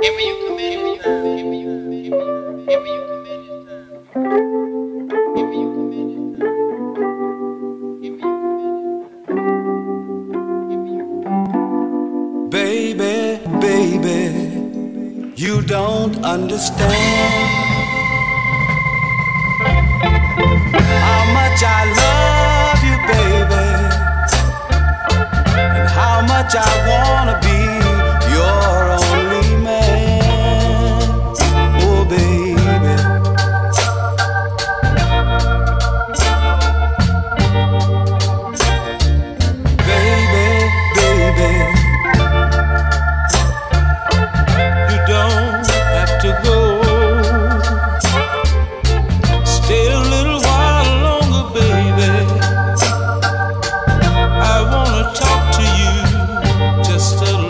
Baby, you don't understand how much I love you, baby, and how much I wanna be your only man. Oh, baby. Talk to you just a little.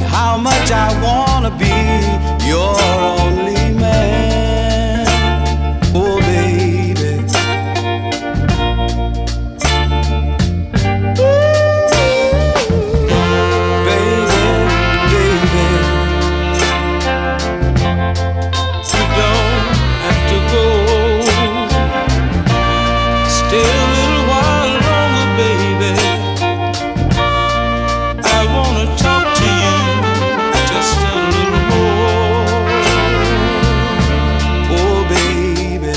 and how much I wanna be your only man. Oh baby, baby, you don't have to go. Stay a little while longer, baby. I wanna talk to you just a little more. Oh baby,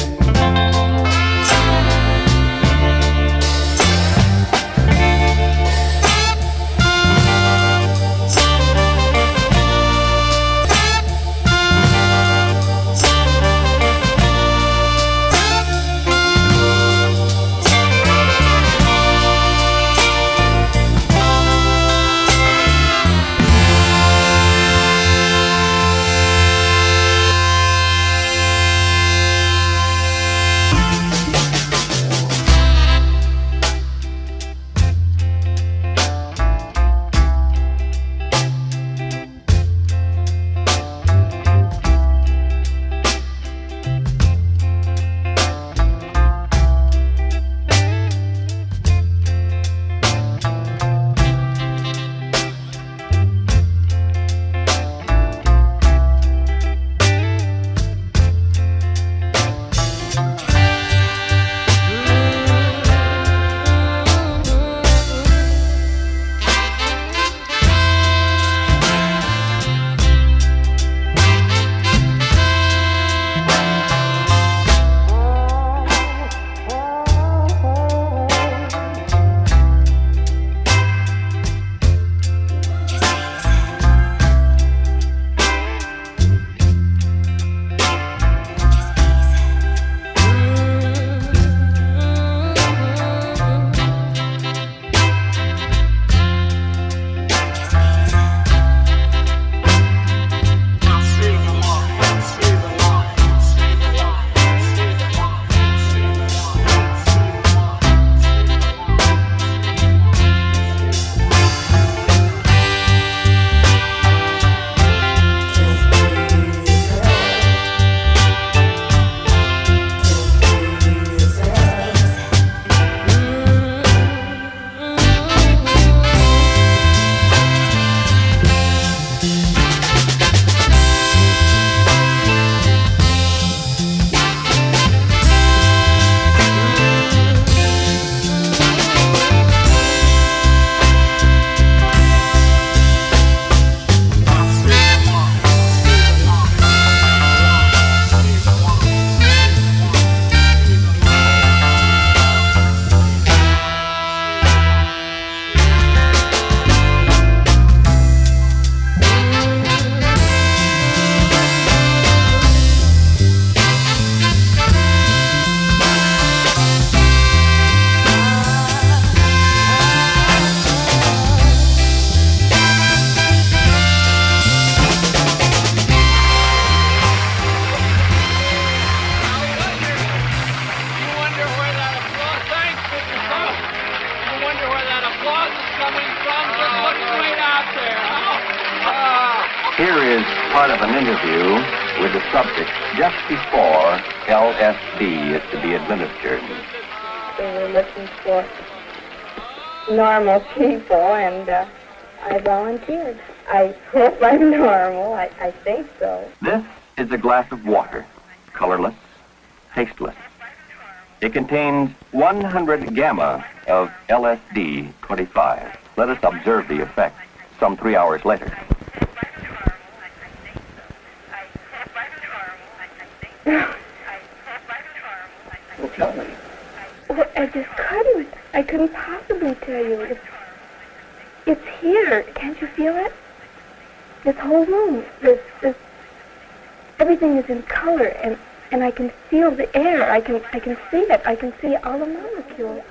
here is part of an interview with the subject just before LSD is to be administered. They were looking for normal people, and I volunteered. I hope I'm normal. I think so. This is a glass of water, colorless, tasteless. It contains 100 gamma of LSD 25. Let us observe the effect some 3 hours later. Well, tell me. Well, I just couldn't. I couldn't possibly tell you. It's here. Can't you feel it? This whole room. This. Everything is in color, and I can feel the air. I can see it. I can see all the molecules.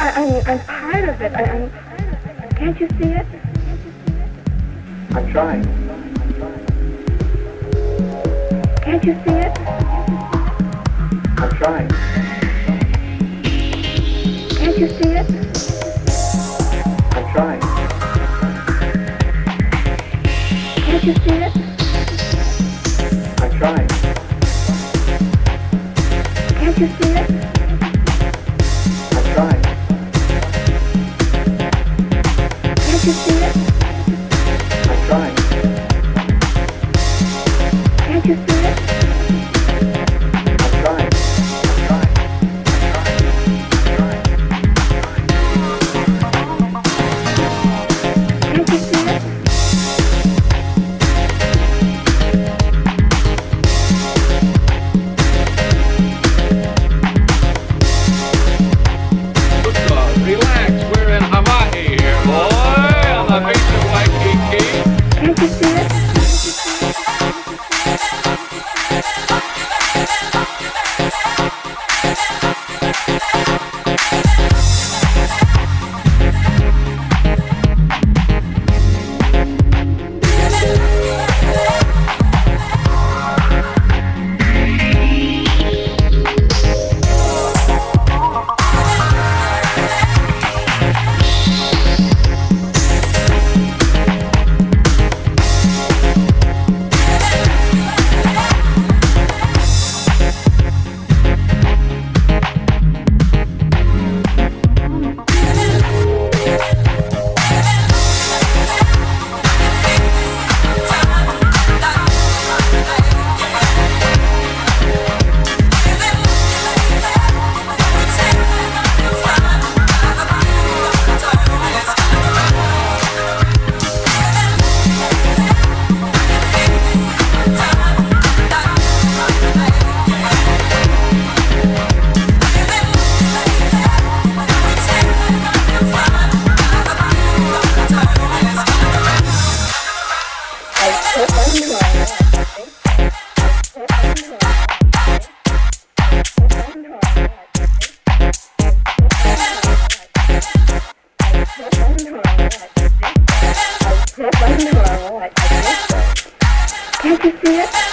I'm part of it. Can't you see it? I'm trying. Can't you see it? I'm trying. Can't you see it? I'm trying. Did you see it? I tried. Did you see it? I tried. Did you see it? I tried. Did you see it? I tried. Did you see it? Can't you see it?